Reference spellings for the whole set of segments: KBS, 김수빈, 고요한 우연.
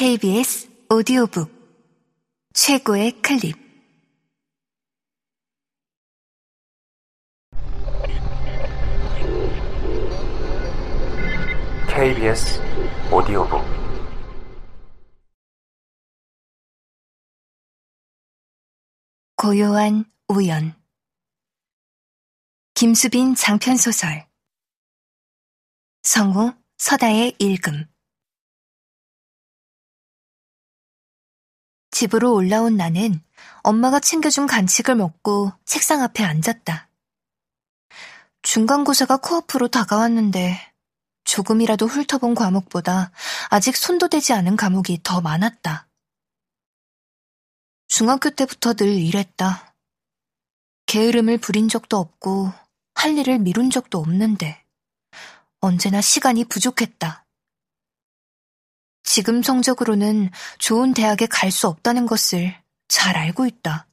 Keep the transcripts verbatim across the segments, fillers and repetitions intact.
케이비에스 오디오북 최고의 클립. 케이비에스 오디오북 고요한 우연. 김수빈 장편소설. 성우 서다의 읽음. 집으로 올라온 나는 엄마가 챙겨준 간식을 먹고 책상 앞에 앉았다. 중간고사가 코앞으로 다가왔는데 조금이라도 훑어본 과목보다 아직 손도 대지 않은 과목이 더 많았다. 중학교 때부터 늘 이랬다. 게으름을 부린 적도 없고 할 일을 미룬 적도 없는데 언제나 시간이 부족했다. 지금 성적으로는 좋은 대학에 갈 수 없다는 것을 잘 알고 있다.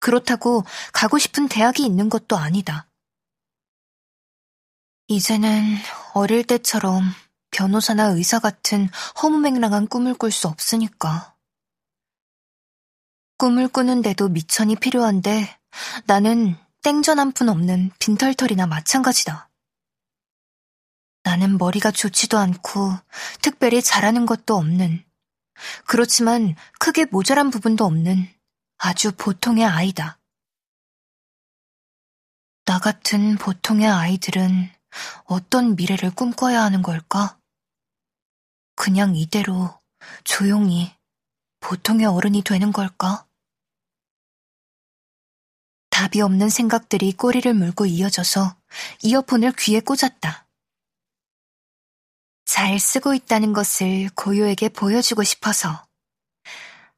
그렇다고 가고 싶은 대학이 있는 것도 아니다. 이제는 어릴 때처럼 변호사나 의사 같은 허무맹랑한 꿈을 꿀 수 없으니까. 꿈을 꾸는데도 미천이 필요한데 나는 땡전 한 푼 없는 빈털털이나 마찬가지다. 나는 머리가 좋지도 않고 특별히 잘하는 것도 없는, 그렇지만 크게 모자란 부분도 없는 아주 보통의 아이다. 나 같은 보통의 아이들은 어떤 미래를 꿈꿔야 하는 걸까? 그냥 이대로 조용히 보통의 어른이 되는 걸까? 답이 없는 생각들이 꼬리를 물고 이어져서 이어폰을 귀에 꽂았다. 잘 쓰고 있다는 것을 고요에게 보여주고 싶어서.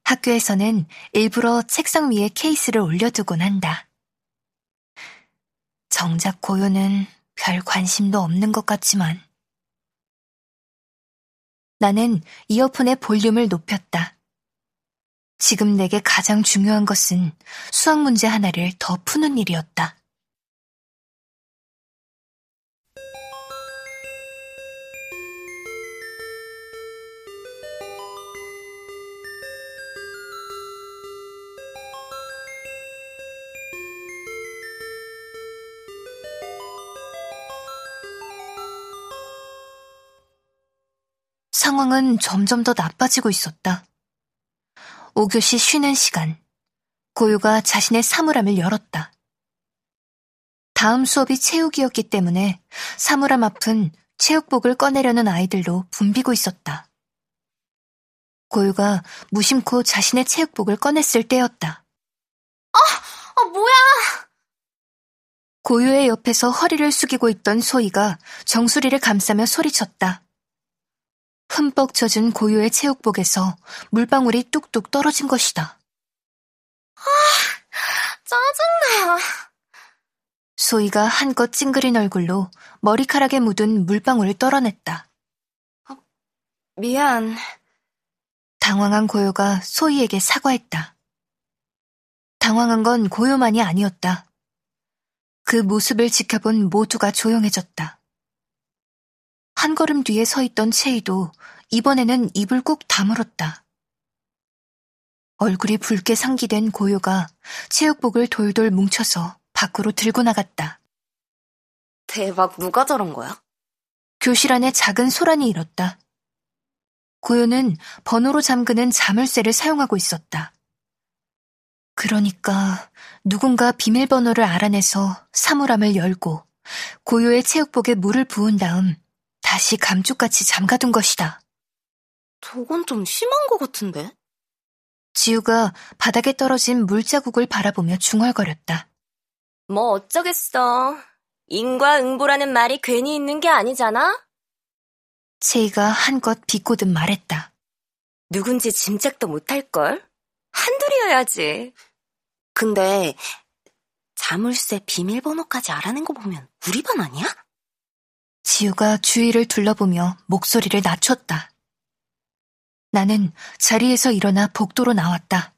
학교에서는 일부러 책상 위에 케이스를 올려두곤 한다. 정작 고요는 별 관심도 없는 것 같지만. 나는 이어폰의 볼륨을 높였다. 지금 내게 가장 중요한 것은 수학 문제 하나를 더 푸는 일이었다. 상황은 점점 더 나빠지고 있었다. 오 교시 쉬는 시간, 고요가 자신의 사물함을 열었다. 다음 수업이 체육이었기 때문에 사물함 앞은 체육복을 꺼내려는 아이들로 붐비고 있었다. 고요가 무심코 자신의 체육복을 꺼냈을 때였다. 아, 아 뭐야! 고요의 옆에서 허리를 숙이고 있던 소희가 정수리를 감싸며 소리쳤다. 흠뻑 젖은 고요의 체육복에서 물방울이 뚝뚝 떨어진 것이다. 아, 짜증나. 소희가 한껏 찡그린 얼굴로 머리카락에 묻은 물방울을 떨어냈다. 어, 미안. 당황한 고요가 소희에게 사과했다. 당황한 건 고요만이 아니었다. 그 모습을 지켜본 모두가 조용해졌다. 한 걸음 뒤에 서 있던 채희도 이번에는 입을 꾹 다물었다. 얼굴이 붉게 상기된 고요가 체육복을 돌돌 뭉쳐서 밖으로 들고 나갔다. 대박, 누가 저런 거야? 교실 안에 작은 소란이 일었다. 고요는 번호로 잠그는 자물쇠를 사용하고 있었다. 그러니까 누군가 비밀번호를 알아내서 사물함을 열고 고요의 체육복에 물을 부은 다음 다시 감쪽같이 잠가둔 것이다. 저건 좀 심한 것 같은데? 지우가 바닥에 떨어진 물자국을 바라보며 중얼거렸다. 뭐 어쩌겠어. 인과응보라는 말이 괜히 있는 게 아니잖아? 채이가 한껏 비꼬듯 말했다. 누군지 짐작도 못할걸? 한둘이어야지. 근데 자물쇠 비밀번호까지 알아낸 거 보면 우리 반 아니야? 지우가 주위를 둘러보며 목소리를 낮췄다. 나는 자리에서 일어나 복도로 나왔다.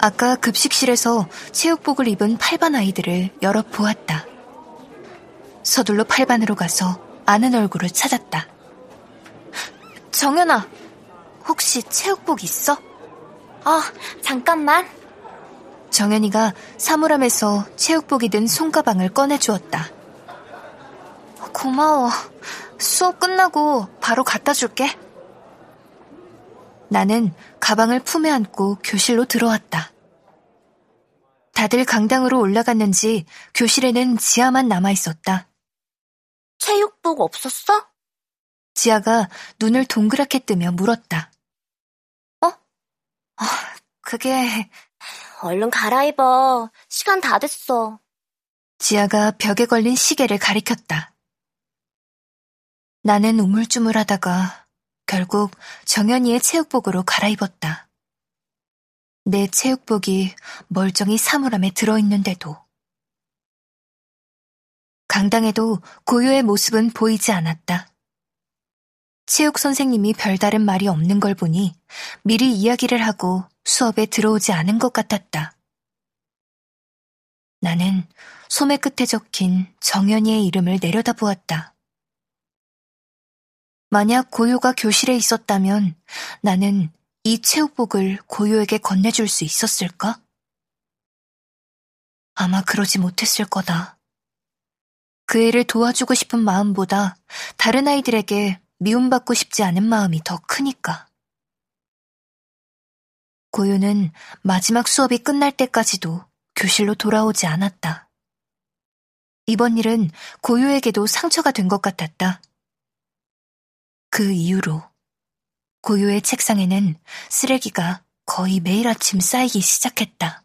아까 급식실에서 체육복을 입은 팔반 아이들을 여러 보았다. 서둘러 팔반으로 가서 아는 얼굴을 찾았다. 정연아, 혹시 체육복 있어? 어, 잠깐만. 정연이가 사물함에서 체육복이 든 손가방을 꺼내주었다. 고마워. 수업 끝나고 바로 갖다 줄게. 나는 가방을 품에 안고 교실로 들어왔다. 다들 강당으로 올라갔는지 교실에는 지아만 남아있었다. 체육복 없었어? 지아가 눈을 동그랗게 뜨며 물었다. 어? 어, 그게... 얼른 갈아입어. 시간 다 됐어. 지아가 벽에 걸린 시계를 가리켰다. 나는 우물쭈물하다가 결국 정연이의 체육복으로 갈아입었다. 내 체육복이 멀쩡히 사물함에 들어있는데도. 강당에도 고요의 모습은 보이지 않았다. 체육 선생님이 별다른 말이 없는 걸 보니 미리 이야기를 하고 수업에 들어오지 않은 것 같았다. 나는 소매 끝에 적힌 정연이의 이름을 내려다보았다. 만약 고요가 교실에 있었다면 나는 이 체육복을 고요에게 건네줄 수 있었을까? 아마 그러지 못했을 거다. 그 애를 도와주고 싶은 마음보다 다른 아이들에게 미움받고 싶지 않은 마음이 더 크니까. 고요는 마지막 수업이 끝날 때까지도 교실로 돌아오지 않았다. 이번 일은 고요에게도 상처가 된 것 같았다. 그 이후로 고요의 책상에는 쓰레기가 거의 매일 아침 쌓이기 시작했다.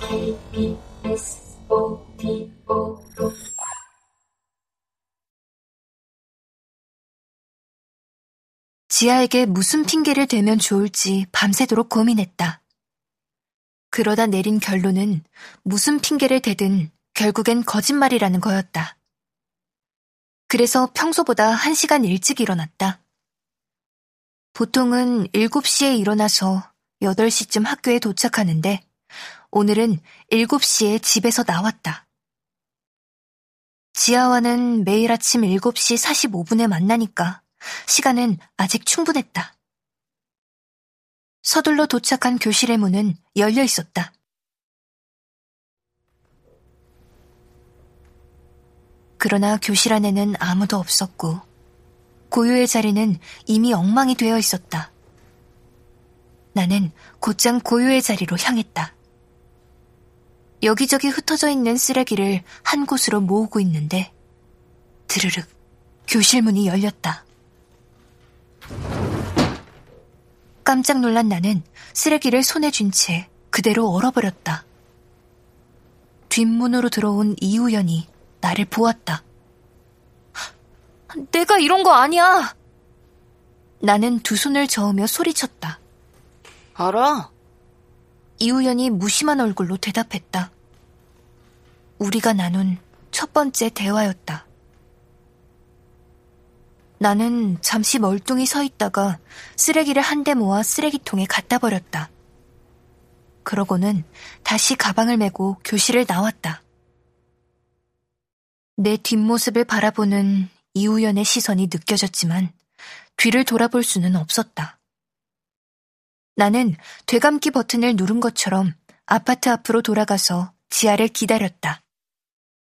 케이비에스 오디오 지아에게 무슨 핑계를 대면 좋을지 밤새도록 고민했다. 그러다 내린 결론은 무슨 핑계를 대든 결국엔 거짓말이라는 거였다. 그래서 평소보다 한 시간 일찍 일어났다. 보통은 일곱 시에 일어나서 여덟 시쯤 학교에 도착하는데 오늘은 일곱 시에 집에서 나왔다. 지아와는 매일 아침 일곱 시 사십오 분에 만나니까 시간은 아직 충분했다. 서둘러 도착한 교실의 문은 열려 있었다. 그러나 교실 안에는 아무도 없었고 고요의 자리는 이미 엉망이 되어 있었다. 나는 곧장 고요의 자리로 향했다. 여기저기 흩어져 있는 쓰레기를 한 곳으로 모으고 있는데 드르륵 교실 문이 열렸다. 깜짝 놀란 나는 쓰레기를 손에 쥔 채 그대로 얼어버렸다. 뒷문으로 들어온 이우연이 나를 보았다. 내가 이런 거 아니야! 나는 두 손을 저으며 소리쳤다. 알아. 이우연이 무심한 얼굴로 대답했다. 우리가 나눈 첫 번째 대화였다. 나는 잠시 멀뚱히 서 있다가 쓰레기를 한 대 모아 쓰레기통에 갖다 버렸다. 그러고는 다시 가방을 메고 교실을 나왔다. 내 뒷모습을 바라보는 이우연의 시선이 느껴졌지만 뒤를 돌아볼 수는 없었다. 나는 되감기 버튼을 누른 것처럼 아파트 앞으로 돌아가서 지아를 기다렸다.